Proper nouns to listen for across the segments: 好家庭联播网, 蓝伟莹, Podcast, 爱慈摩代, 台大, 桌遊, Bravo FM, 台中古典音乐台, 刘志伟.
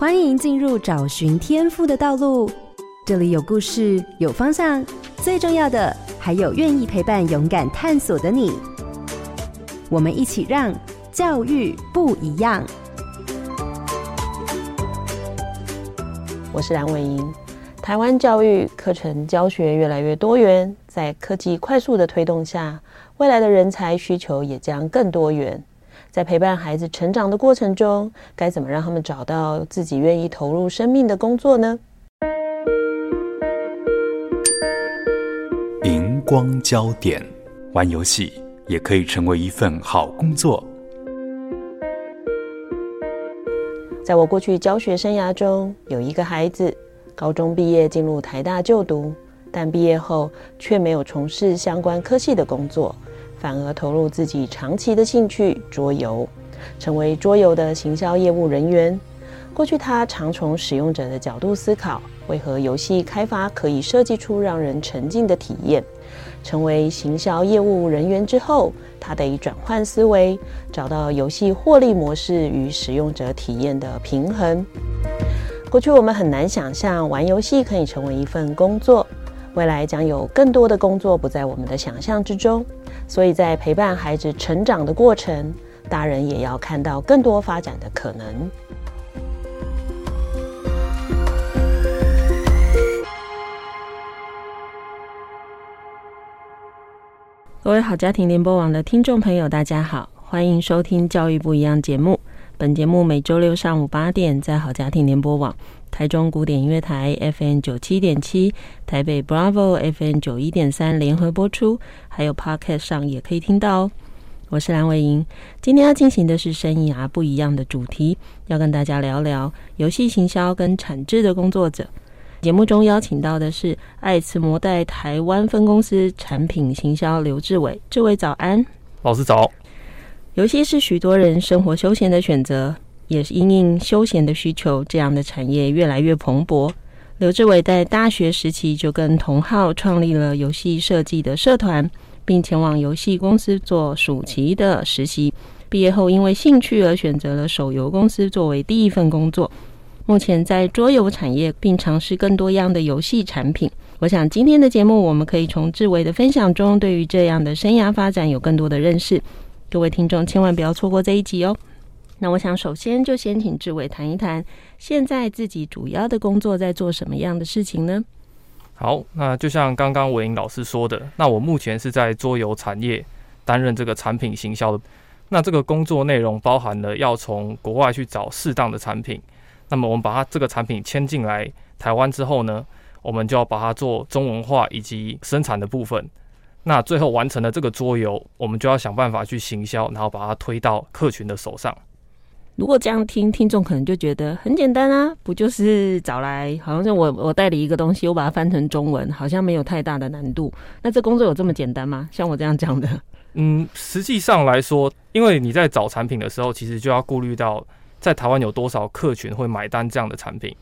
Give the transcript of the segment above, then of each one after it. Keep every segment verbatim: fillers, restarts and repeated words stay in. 欢迎进入找寻天赋的道路，这里有故事，有方向，最重要的还有愿意陪伴勇敢探索的你。我们一起让教育不一样。我是蓝伟莹。台湾教育课程教学越来越多元，在科技快速的推动下，未来的人才需求也将更多元。在陪伴孩子成长的过程中，该怎么让他们找到自己愿意投入生命的工作呢？荧光焦点，玩游戏也可以成为一份好工作。在我过去教学生涯中，有一个孩子高中毕业进入台大就读，但毕业后却没有从事相关科系的工作，反而投入自己长期的兴趣桌游，成为桌游的行销业务人员。过去他常从使用者的角度思考，为何游戏开发可以设计出让人沉浸的体验。成为行销业务人员之后，他得转换思维，找到游戏获利模式与使用者体验的平衡。过去我们很难想象玩游戏可以成为一份工作，未来将有更多的工作不在我们的想象之中。所以在陪伴孩子成长的过程，大人也要看到更多发展的可能。各位好家庭联播网的听众朋友，大家好，欢迎收听教育不一样节目。本节目每周六上午八点在好家庭联播网、台中古典音乐台 F M 九十七点七、台北 Bravo F M 九十一点三 联合播出，还有 Podcast 上也可以听到哦。我是蓝伟莹，今天要进行的是生涯不一样的主题，要跟大家聊聊游戏行销跟产制的工作者。节目中邀请到的是爱慈摩代台湾分公司产品行销刘志伟。志伟早安。老师早。游戏是许多人生活休闲的选择，也是因应休闲的需求，这样的产业越来越蓬勃。刘志伟在大学时期就跟同好创立了游戏设计的社团，并前往游戏公司做暑期的实习。毕业后因为兴趣而选择了手游公司作为第一份工作，目前在桌游产业，并尝试更多样的游戏产品。我想今天的节目我们可以从志伟的分享中，对于这样的生涯发展有更多的认识。各位听众千万不要错过这一集哦。那我想首先就先请志伟谈一谈现在自己主要的工作在做什么样的事情呢？好，那就像刚刚伟莹老师说的，那我目前是在桌游产业担任这个产品行销的。那这个工作内容包含了要从国外去找适当的产品，那么我们把它这个产品签进来台湾之后呢，我们就要把它做中文化以及生产的部分。那最后完成了这个桌游，我们就要想办法去行销，然后把它推到客群的手上。如果这样听听众可能就觉得很简单啊，不就是找来好像是我我代理一个东西，我把它翻成中文，好像没有太大的难度。那这工作有这么简单吗？像我这样讲的？嗯，实际上来说，因为你在找产品的时候，其实就要顾虑到在台湾有多少客群会买单这样的产品。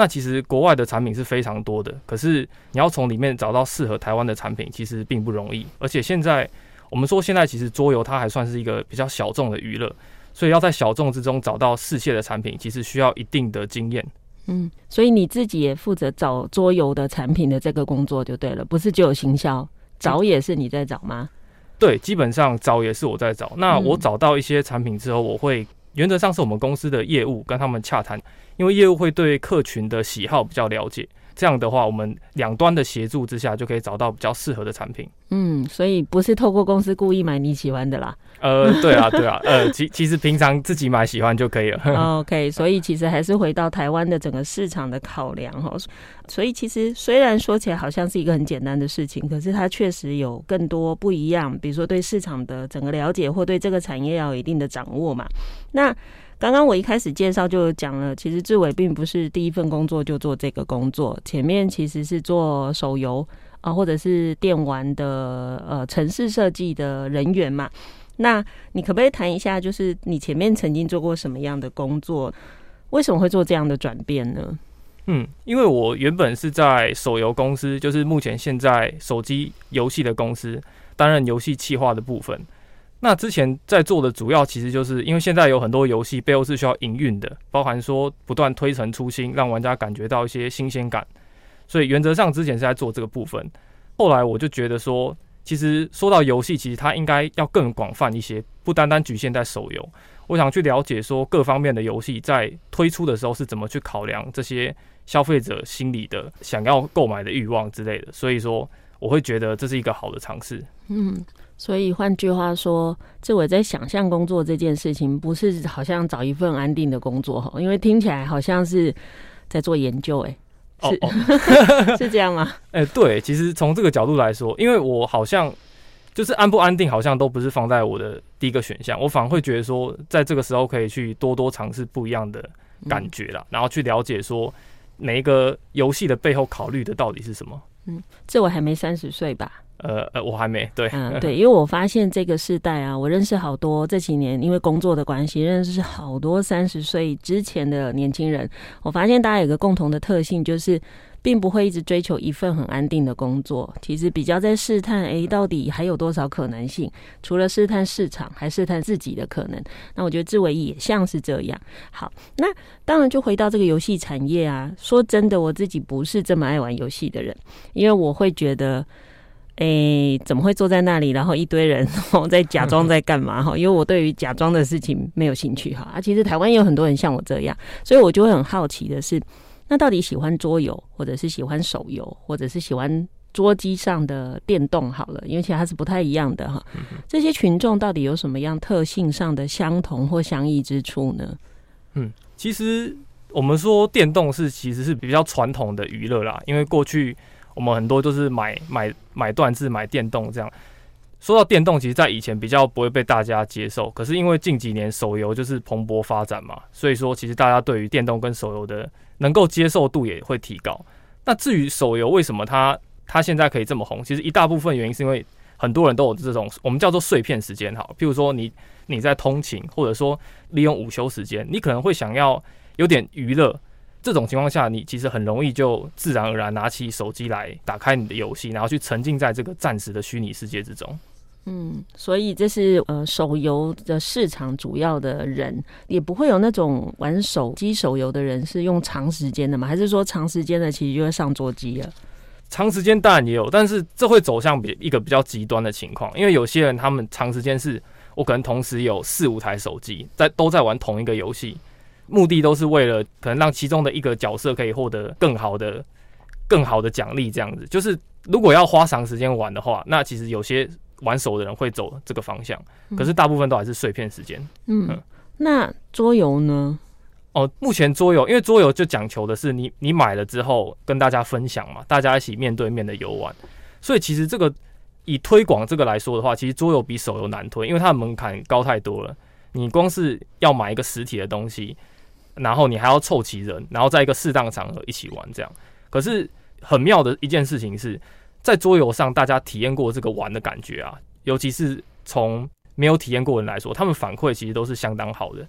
那其实国外的产品是非常多的，可是你要从里面找到适合台湾的产品其实并不容易。而且现在我们说现在其实桌游它还算是一个比较小众的娱乐，所以要在小众之中找到适切的产品其实需要一定的经验。嗯，所以你自己也负责找桌游的产品的这个工作就对了，不是只有行销，找也是你在找吗？对，基本上找也是我在找。那我找到一些产品之后，我会原则上是我们公司的业务跟他们洽谈，因为业务会对客群的喜好比较了解，这样的话我们两端的协助之下就可以找到比较适合的产品。嗯，所以不是透过公司故意买你喜欢的啦。呃，对啊对啊，呃其，其实平常自己买喜欢就可以了。OK， 所以其实还是回到台湾的整个市场的考量哦。所以其实虽然说起来好像是一个很简单的事情，可是它确实有更多不一样，比如说对市场的整个了解，或对这个产业要有一定的掌握嘛。那刚刚我一开始介绍就讲了，其实志伟并不是第一份工作就做这个工作，前面其实是做手游啊，或者是电玩的呃程式设计的人员嘛。那你可不可以谈一下，就是你前面曾经做过什么样的工作，为什么会做这样的转变呢？嗯，因为我原本是在手游公司，就是目前现在手机游戏的公司担任游戏企划的部分。那之前在做的主要其实就是因为现在有很多游戏背后是需要营运的，包含说不断推陈出新，让玩家感觉到一些新鲜感，所以原则上之前是在做这个部分。后来我就觉得说，其实说到游戏，其实它应该要更广泛一些，不单单局限在手游。我想去了解说各方面的游戏在推出的时候是怎么去考量这些消费者心理的想要购买的欲望之类的，所以说我会觉得这是一个好的尝试。嗯，所以换句话说，志伟在想象工作这件事情，不是好像找一份安定的工作，因为听起来好像是在做研究、欸，哎，是、哦哦、是这样吗？哎、欸，对，其实从这个角度来说，因为我好像就是安不安定，好像都不是放在我的第一个选项，我反而会觉得说，在这个时候可以去多多尝试不一样的感觉啦，嗯、然后去了解说每一个游戏的背后考虑的到底是什么。嗯，志伟还没三十岁吧？呃呃，我还没对，嗯、呃、对，因为我发现这个世代啊，我认识好多这几年因为工作的关系，认识好多三十岁之前的年轻人。我发现大家有个共同的特性，就是并不会一直追求一份很安定的工作，其实比较在试探，哎，到底还有多少可能性？除了试探市场，还试探自己的可能。那我觉得志伟也像是这样。好，那当然就回到这个游戏产业啊。说真的，我自己不是这么爱玩游戏的人，因为我会觉得。哎，怎么会坐在那里？然后一堆人在假装在干嘛？因为我对于假装的事情没有兴趣哈。啊，其实台湾有很多人像我这样，所以我就会很好奇的是，那到底喜欢桌游，或者是喜欢手游，或者是喜欢桌机上的电动好了，因为其实它是不太一样的哈。这些群众到底有什么样特性上的相同或相异之处呢？嗯，其实我们说电动是其实是比较传统的娱乐啦，因为过去。我们很多就是买买买断制买电动这样。说到电动，其实在以前比较不会被大家接受，可是因为近几年手游就是蓬勃发展嘛，所以说其实大家对于电动跟手游的能够接受度也会提高。那至于手游为什么它它现在可以这么红，其实一大部分原因是因为很多人都有这种我们叫做碎片时间好，譬如说你你在通勤，或者说利用午休时间，你可能会想要有点娱乐。这种情况下，你其实很容易就自然而然拿起手机来打开你的游戏，然后去沉浸在这个暂时的虚拟世界之中。嗯，所以这是呃手游的市场主要的人，也不会有那种玩手机手游的人是用长时间的吗？还是说长时间的其实就会上桌机了？长时间当然也有，但是这会走向比一个比较极端的情况，因为有些人他们长时间是我可能同时有四五台手机在都在玩同一个游戏。目的都是为了可能让其中的一个角色可以获得更好的、更好的奖励，这样子。就是如果要花长时间玩的话，那其实有些玩手的人会走这个方向，可是大部分都还是碎片时间。嗯。嗯，那桌游呢？哦，目前桌游，因为桌游就讲求的是你你买了之后跟大家分享嘛，大家一起面对面的游玩，所以其实这个以推广这个来说的话，其实桌游比手游难推，因为它的门槛高太多了。你光是要买一个实体的东西。然后你还要凑齐人，然后在一个适当场合一起玩这样。可是很妙的一件事情是，在桌游上大家体验过这个玩的感觉啊，尤其是从没有体验过的人来说，他们反馈其实都是相当好的。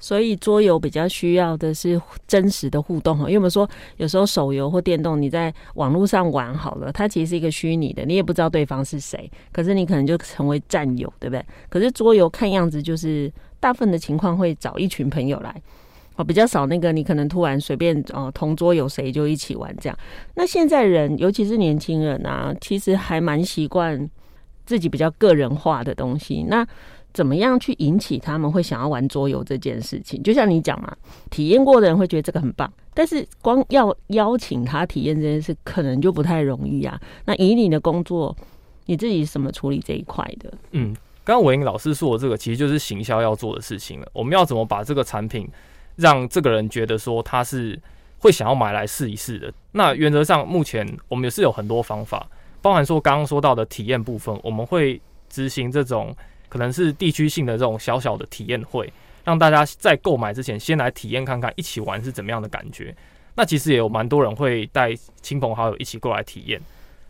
所以桌游比较需要的是真实的互动，因为我们说有时候手游或电动你在网络上玩好了，它其实是一个虚拟的，你也不知道对方是谁，可是你可能就成为战友，对不对？可是桌游看样子就是大部分的情况会找一群朋友来。哦，比较少那个你可能突然随便哦，同桌有谁就一起玩这样。那现在人，尤其是年轻人啊，其实还蛮习惯自己比较个人化的东西。那怎么样去引起他们会想要玩桌游这件事情？就像你讲嘛，体验过的人会觉得这个很棒，但是光要邀请他体验这件事，可能就不太容易啊。那以你的工作，你自己怎么处理这一块的？嗯，刚刚伟瑩老师说的这个，其实就是行销要做的事情了。我们要怎么把这个产品？让这个人觉得说他是会想要买来试一试的。那原则上，目前我们也是有很多方法，包含说刚刚说到的体验部分，我们会执行这种可能是地区性的这种小小的体验会，让大家在购买之前先来体验看看，一起玩是怎么样的感觉。那其实也有蛮多人会带亲朋好友一起过来体验。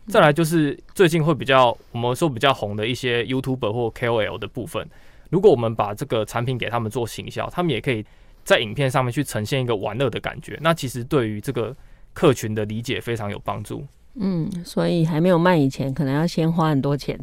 再来就是最近会比较我们说比较红的一些 YouTuber 或 K O L 的部分，如果我们把这个产品给他们做行销，他们也可以。在影片上面去呈现一个玩乐的感觉，那其实对于这个客群的理解非常有帮助。嗯，所以还没有卖以前可能要先花很多钱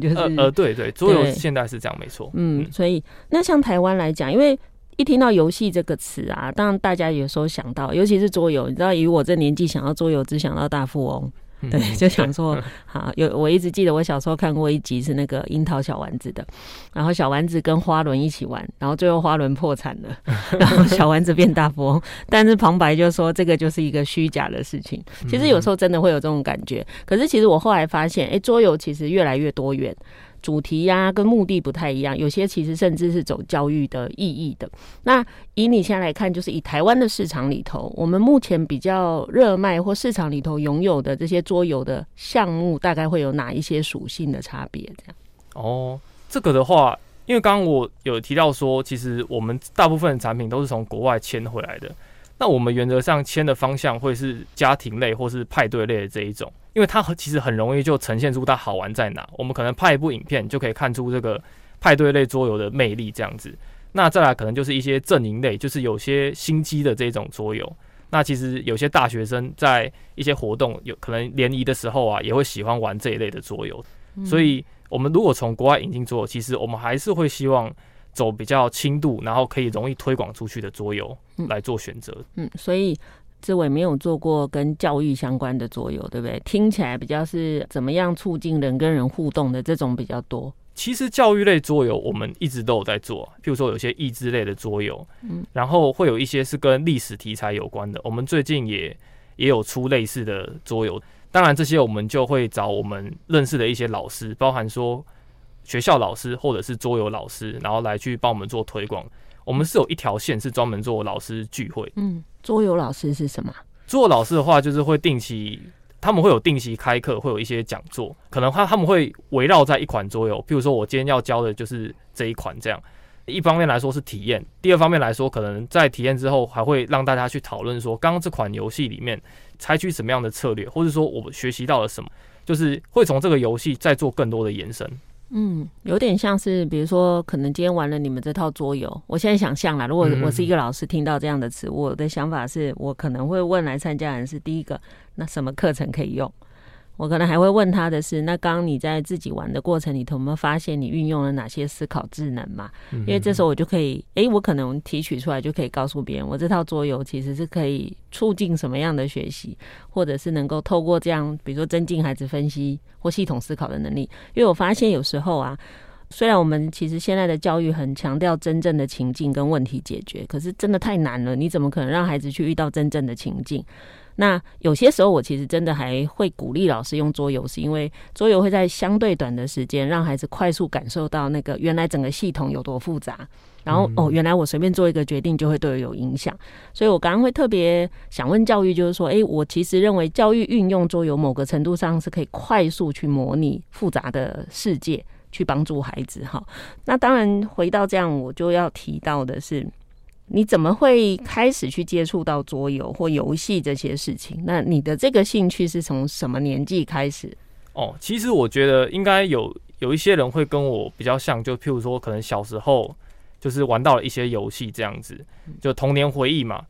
就是呃呃对对，桌游现在是这样没错。 嗯, 嗯所以那像台湾来讲，因为一听到游戏这个词啊，当然大家有时候想到尤其是桌游，你知道以我这年纪想到桌游只想到大富翁，对，就想说好有，我一直记得我小时候看过一集是那个樱桃小丸子的，然后小丸子跟花轮一起玩，然后最后花轮破产了，然后小丸子变大富翁，但是旁白就说这个就是一个虚假的事情。其实有时候真的会有这种感觉，可是其实我后来发现，哎，桌游其实越来越多元，主题啊跟目的不太一样，有些其实甚至是走教育的意义的。那以你现在来看，就是以台湾的市场里头，我们目前比较热卖或市场里头拥有的这些桌游的项目，大概会有哪一些属性的差别？这样哦，这个的话，因为刚刚我有提到说，其实我们大部分的产品都是从国外签回来的，那我们原则上签的方向会是家庭类或是派对类的这一种，因为它其实很容易就呈现出它好玩在哪。我们可能拍一部影片就可以看出这个派对类桌游的魅力这样子。那再来可能就是一些阵营类，就是有些心机的这种桌游。那其实有些大学生在一些活动有可能联谊的时候啊，也会喜欢玩这一类的桌游。嗯、所以我们如果从国外引进桌游，其实我们还是会希望走比较轻度，然后可以容易推广出去的桌游来做选择。嗯，所以志伟没有做过跟教育相关的桌游，对不对？听起来比较是怎么样促进人跟人互动的这种比较多。其实教育类桌游我们一直都有在做，譬如说有些益智类的桌游，嗯，然后会有一些是跟历史题材有关的。我们最近也也有出类似的桌游，当然这些我们就会找我们认识的一些老师，包含说学校老师或者是桌游老师，然后来去帮我们做推广。我们是有一条线是专门做老师聚会。嗯，桌游老师是什么？桌游老师的话，就是会定期，他们会有定期开课，会有一些讲座，可能他他们会围绕在一款桌游，譬如说我今天要教的就是这一款这样。一方面来说是体验，第二方面来说，可能在体验之后还会让大家去讨论说，刚刚这款游戏里面采取什么样的策略，或者说我学习到了什么，就是会从这个游戏再做更多的延伸。嗯，有点像是比如说可能今天玩了你们这套桌游，我现在想象啦，如果我是一个老师听到这样的词，我的想法是我可能会问来参加人是第一个那什么课程可以用，我可能还会问他的是那刚刚你在自己玩的过程里头有没有发现你运用了哪些思考智能嘛，因为这时候我就可以哎、欸，我可能提取出来就可以告诉别人我这套桌游其实是可以促进什么样的学习，或者是能够透过这样比如说增进孩子分析或系统思考的能力。因为我发现有时候啊，虽然我们其实现在的教育很强调真正的情境跟问题解决，可是真的太难了，你怎么可能让孩子去遇到真正的情境。那有些时候我其实真的还会鼓励老师用桌游，是因为桌游会在相对短的时间让孩子快速感受到那个原来整个系统有多复杂，然后哦，原来我随便做一个决定就会对我有影响。所以我刚刚会特别想问教育，就是说哎，我其实认为教育运用桌游某个程度上是可以快速去模拟复杂的世界去帮助孩子。好，那当然回到这样我就要提到的是，你怎么会开始去接触到桌游或游戏这些事情，那你的这个兴趣是从什么年纪开始？哦，其实我觉得应该有有一些人会跟我比较像，就譬如说可能小时候就是玩到了一些游戏这样子，就童年回忆嘛。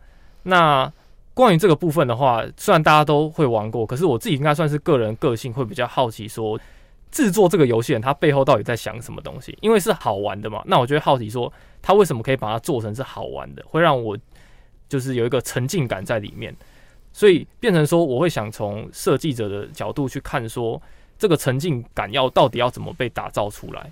那关于这个部分的话，虽然大家都会玩过，可是我自己应该算是个人个性会比较好奇说，制作这个游戏人他背后到底在想什么东西，因为是好玩的嘛，那我就会好奇说他为什么可以把它做成是好玩的，会让我就是有一个沉浸感在里面，所以变成说我会想从设计者的角度去看说这个沉浸感要到底要怎么被打造出来。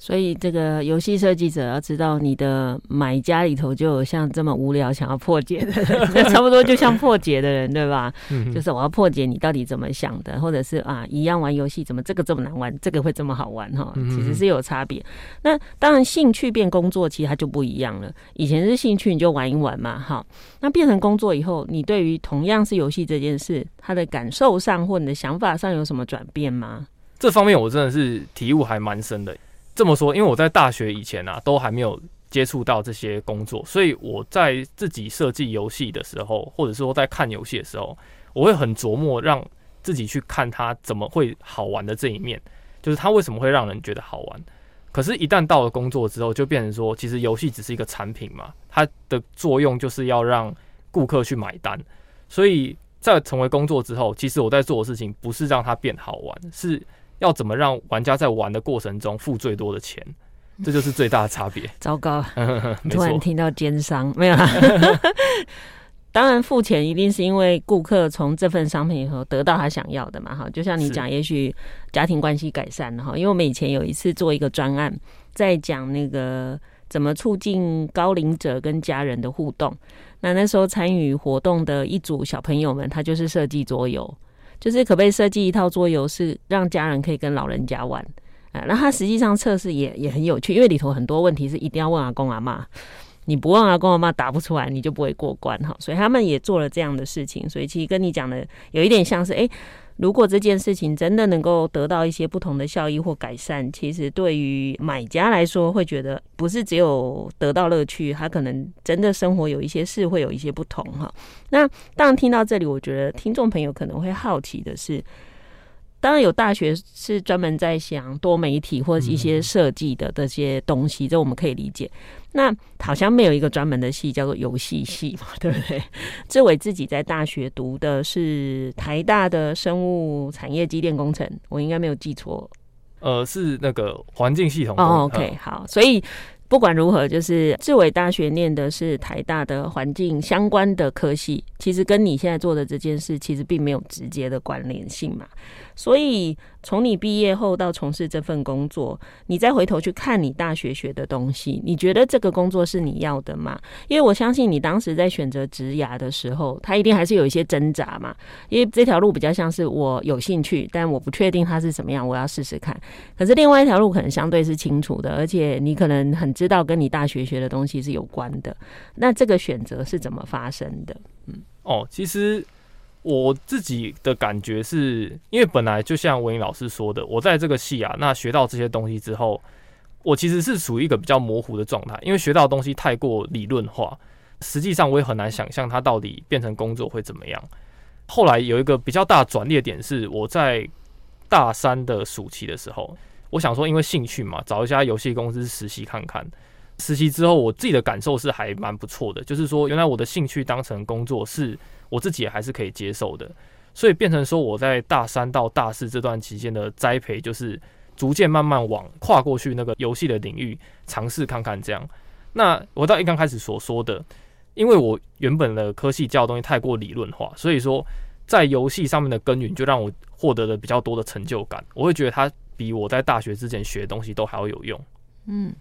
所以这个游戏设计者要知道，你的买家里头就有像这么无聊想要破解的人差不多就像破解的人对吧就是我要破解你到底怎么想的，或者是啊一样玩游戏怎么这个这么难玩，这个会这么好玩哈，其实是有差别。那当然兴趣变工作其实它就不一样了，以前是兴趣你就玩一玩嘛，好，那变成工作以后，你对于同样是游戏这件事，它的感受上或你的想法上有什么转变吗？这方面我真的是体悟还蛮深的。这么说，因为我在大学以前啊，都还没有接触到这些工作，所以我在自己设计游戏的时候，或者是说在看游戏的时候，我会很琢磨，让自己去看它怎么会好玩的这一面，就是它为什么会让人觉得好玩。可是，一旦到了工作之后，就变成说，其实游戏只是一个产品嘛，它的作用就是要让顾客去买单。所以在成为工作之后，其实我在做的事情不是让它变好玩，是要怎么让玩家在玩的过程中付最多的钱，这就是最大的差别。糟糕，突然听到奸商，没有啦。当然付钱一定是因为顾客从这份商品以后得到他想要的嘛，就像你讲，也许家庭关系改善，因为我们以前有一次做一个专案，在讲那个怎么促进高龄者跟家人的互动。那那时候参与活动的一组小朋友们，他就是设计桌游，就是可不可以设计一套桌游是让家人可以跟老人家玩啊？那他实际上测试也也很有趣，因为里头很多问题是一定要问阿公阿嬷，你不问阿公阿嬷答不出来，你就不会过关哈。所以他们也做了这样的事情。所以其实跟你讲的有一点像是，哎、欸，如果这件事情真的能够得到一些不同的效益或改善，其实对于买家来说会觉得不是只有得到乐趣，他可能真的生活有一些事会有一些不同哈。那当然听到这里，我觉得听众朋友可能会好奇的是，当然有大学是专门在想多媒体或一些设计的这些东西，这我们可以理解。那好像没有一个专门的系叫做游戏系嘛，对不对？志伟自己在大学读的是台大的生物产业机电工程，我应该没有记错。呃，是那个环境系统的。哦 ，OK， 好，所以不管如何，就是志伟大学念的是台大的环境相关的科系，其实跟你现在做的这件事其实并没有直接的关联性嘛。所以从你毕业后到从事这份工作，你再回头去看你大学学的东西，你觉得这个工作是你要的吗？因为我相信你当时在选择职涯的时候，它一定还是有一些挣扎嘛。因为这条路比较像是我有兴趣，但我不确定它是什么样，我要试试看。可是另外一条路可能相对是清楚的，而且你可能很知道跟你大学学的东西是有关的，那这个选择是怎么发生的？嗯，哦，其实我自己的感觉是，因为本来就像文颖老师说的，我在这个系啊，那学到这些东西之后，我其实是属于一个比较模糊的状态，因为学到的东西太过理论化，实际上我也很难想象它到底变成工作会怎么样。后来有一个比较大的转捩点是，我在大三的暑期的时候。我想说，因为兴趣嘛，找一家游戏公司实习看看。实习之后，我自己的感受是还蛮不错的，就是说，原来我的兴趣当成工作，是我自己也还是可以接受的。所以变成说，我在大三到大四这段期间的栽培，就是逐渐慢慢往跨过去那个游戏的领域尝试看看这样。那我到一刚开始所说的，因为我原本的科系教的东西太过理论化，所以说在游戏上面的耕耘，就让我获得了比较多的成就感。我会觉得它比我在大学之前学的东西都还要有用。嗯，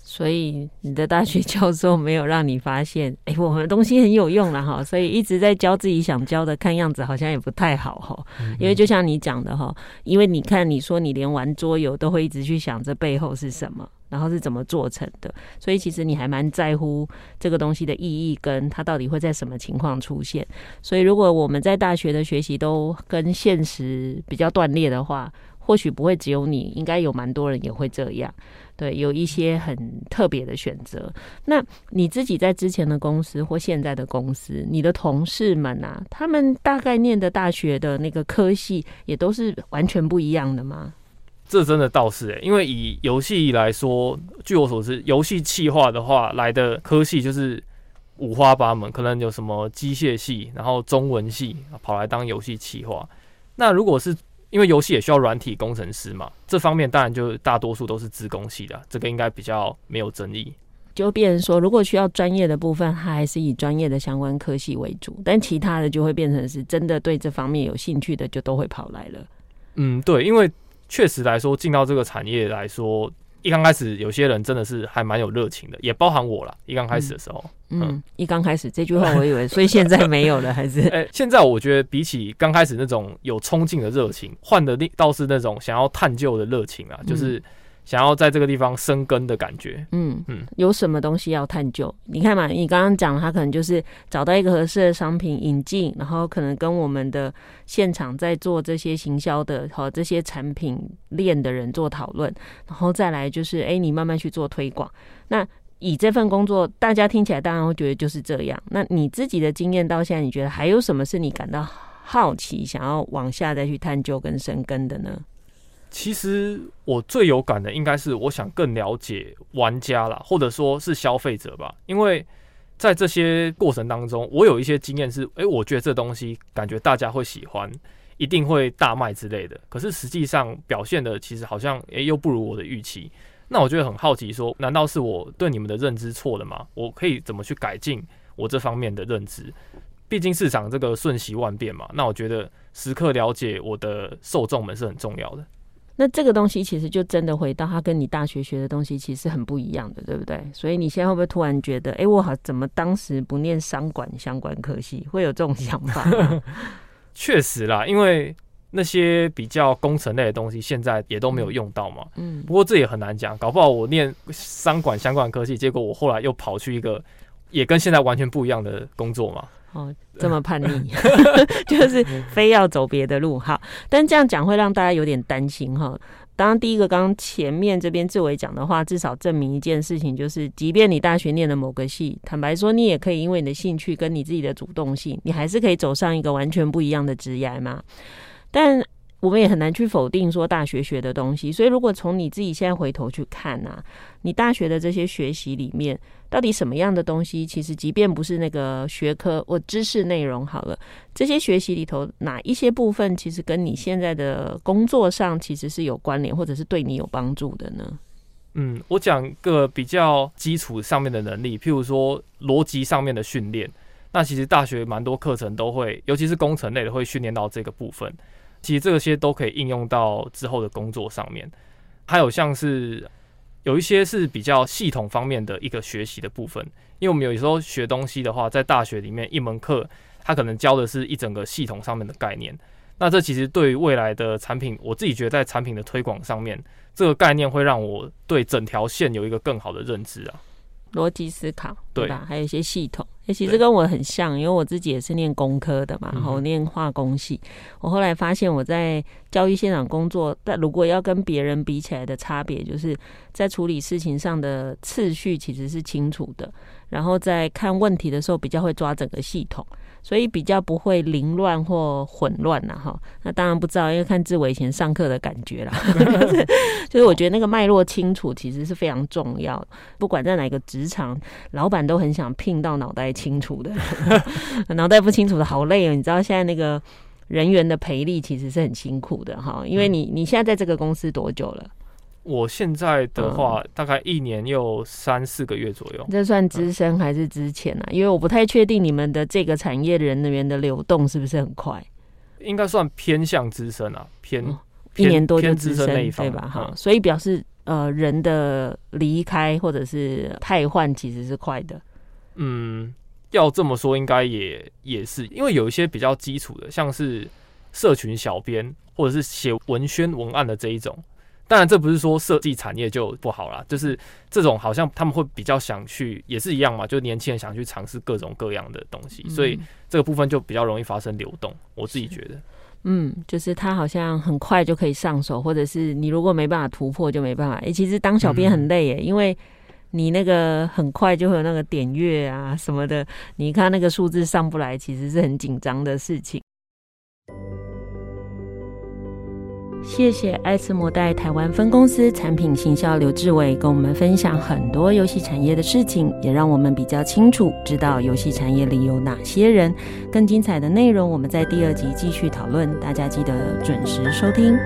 所以你的大学教授没有让你发现，哎、欸，我们的东西很有用啦哈，所以一直在教自己想教的，看样子好像也不太好哈。因为就像你讲的哈，因为你看你说你连玩桌游都会一直去想这背后是什么，然后是怎么做成的，所以其实你还蛮在乎这个东西的意义跟它到底会在什么情况出现。所以如果我们在大学的学习都跟现实比较断裂的话，或许不会只有你，应该有蛮多人也会这样，对，有一些很特别的选择。那你自己在之前的公司或现在的公司，你的同事们啊，他们大概念的大学的那个科系也都是完全不一样的吗？这真的倒是、欸、因为以游戏来说，据我所知，游戏企划的话来的科系就是五花八门，可能有什么机械系，然后中文系跑来当游戏企划。那如果是因为游戏也需要软体工程师嘛，这方面当然就大多数都是资工系的，这个应该比较没有争议。就变成说，如果需要专业的部分，它还是以专业的相关科系为主，但其他的就会变成是真的对这方面有兴趣的就都会跑来了。嗯，对，因为确实来说，进到这个产业来说，一刚开始有些人真的是还蛮有热情的，也包含我啦，一刚开始的时候。嗯，嗯一刚开始这句话我以为，所以现在没有了，还是、欸？现在我觉得比起刚开始那种有冲劲的热情，换的倒是那种想要探究的热情啊，就是想要在这个地方生根的感觉。嗯嗯，有什么东西要探究？你看嘛，你刚刚讲他可能就是找到一个合适的商品引进，然后可能跟我们的现场在做这些行销的和这些产品链的人做讨论，然后再来就是哎、欸，你慢慢去做推广。那以这份工作，大家听起来当然会觉得就是这样。那你自己的经验到现在，你觉得还有什么是你感到好奇，想要往下再去探究跟深耕的呢？其实我最有感的应该是我想更了解玩家啦，或者说是消费者吧，因为在这些过程当中，我有一些经验是，哎、欸，我觉得这东西感觉大家会喜欢，一定会大卖之类的。可是实际上表现的其实好像，哎、欸，又不如我的预期。那我就很好奇说，难道是我对你们的认知错了吗？我可以怎么去改进我这方面的认知？毕竟市场这个瞬息万变嘛，那我觉得时刻了解我的受众们是很重要的。那这个东西其实就真的回到它跟你大学学的东西其实很不一样的，对不对？所以你现在会不会突然觉得，哎，我好怎么当时不念商管相关科系，会有这种想法？确实啦，因为那些比较工程类的东西现在也都没有用到嘛。嗯。不过这也很难讲，搞不好我念商管相关科系，结果我后来又跑去一个也跟现在完全不一样的工作嘛。哦，这么叛逆就是非要走别的路。好，但这样讲会让大家有点担心。当然第一个，刚刚前面这边志伟讲的话，至少证明一件事情，就是即便你大学念了某个系，坦白说你也可以因为你的兴趣跟你自己的主动性，你还是可以走上一个完全不一样的职业嘛。但我们也很难去否定说大学学的东西，所以如果从你自己现在回头去看啊，你大学的这些学习里面到底什么样的东西，其实即便不是那个学科或知识内容好了，这些学习里头哪一些部分其实跟你现在的工作上其实是有关联，或者是对你有帮助的呢？嗯，我讲个比较基础上面的能力，譬如说逻辑上面的训练，那其实大学蛮多课程都会，尤其是工程类的会训练到这个部分，其实这些都可以应用到之后的工作上面。还有像是有一些是比较系统方面的一个学习的部分，因为我们有时候学东西的话，在大学里面一门课它可能教的是一整个系统上面的概念，那这其实对于未来的产品，我自己觉得在产品的推广上面，这个概念会让我对整条线有一个更好的认知啊。逻辑思考，对吧？对，还有一些系统、欸、其实跟我很像，因为我自己也是念工科的嘛，我念化工系、嗯、我后来发现我在教育现场工作，但如果要跟别人比起来的差别，就是在处理事情上的次序其实是清楚的，然后在看问题的时候比较会抓整个系统，所以比较不会凌乱或混乱啦。哈，那当然不知道，因为看志伟以前上课的感觉啦就是，就是我觉得那个脉络清楚其实是非常重要，不管在哪个职场，老板都很想聘到脑袋清楚的，脑袋不清楚的好累哦。你知道现在那个人员的培力其实是很辛苦的哈，因为你你现在在这个公司多久了？我现在的话、嗯、大概一年又三四个月左右。这算资深还是之前啊、嗯、因为我不太确定你们的这个产业人员的流动是不是很快。应该算偏向资深啊，偏、嗯、偏一年多就资深那一方，对吧、嗯、所以表示呃人的离开或者是汰换其实是快的。嗯，要这么说应该也也是，因为有一些比较基础的，像是社群小编或者是写文宣文案的这一种。当然这不是说设计产业就不好啦，就是这种好像他们会比较想去，也是一样嘛，就年轻人想去尝试各种各样的东西、嗯、所以这个部分就比较容易发生流动，我自己觉得。嗯，就是他好像很快就可以上手，或者是你如果没办法突破就没办法、欸、其实当小编很累耶、欸嗯、因为你那个很快就会有那个点阅啊什么的，你看那个数字上不来其实是很紧张的事情。谢谢艾斯摩代台湾分公司产品行销刘志伟跟我们分享很多游戏产业的事情，也让我们比较清楚知道游戏产业里有哪些人。更精彩的内容我们在第二集继续讨论，大家记得准时收听。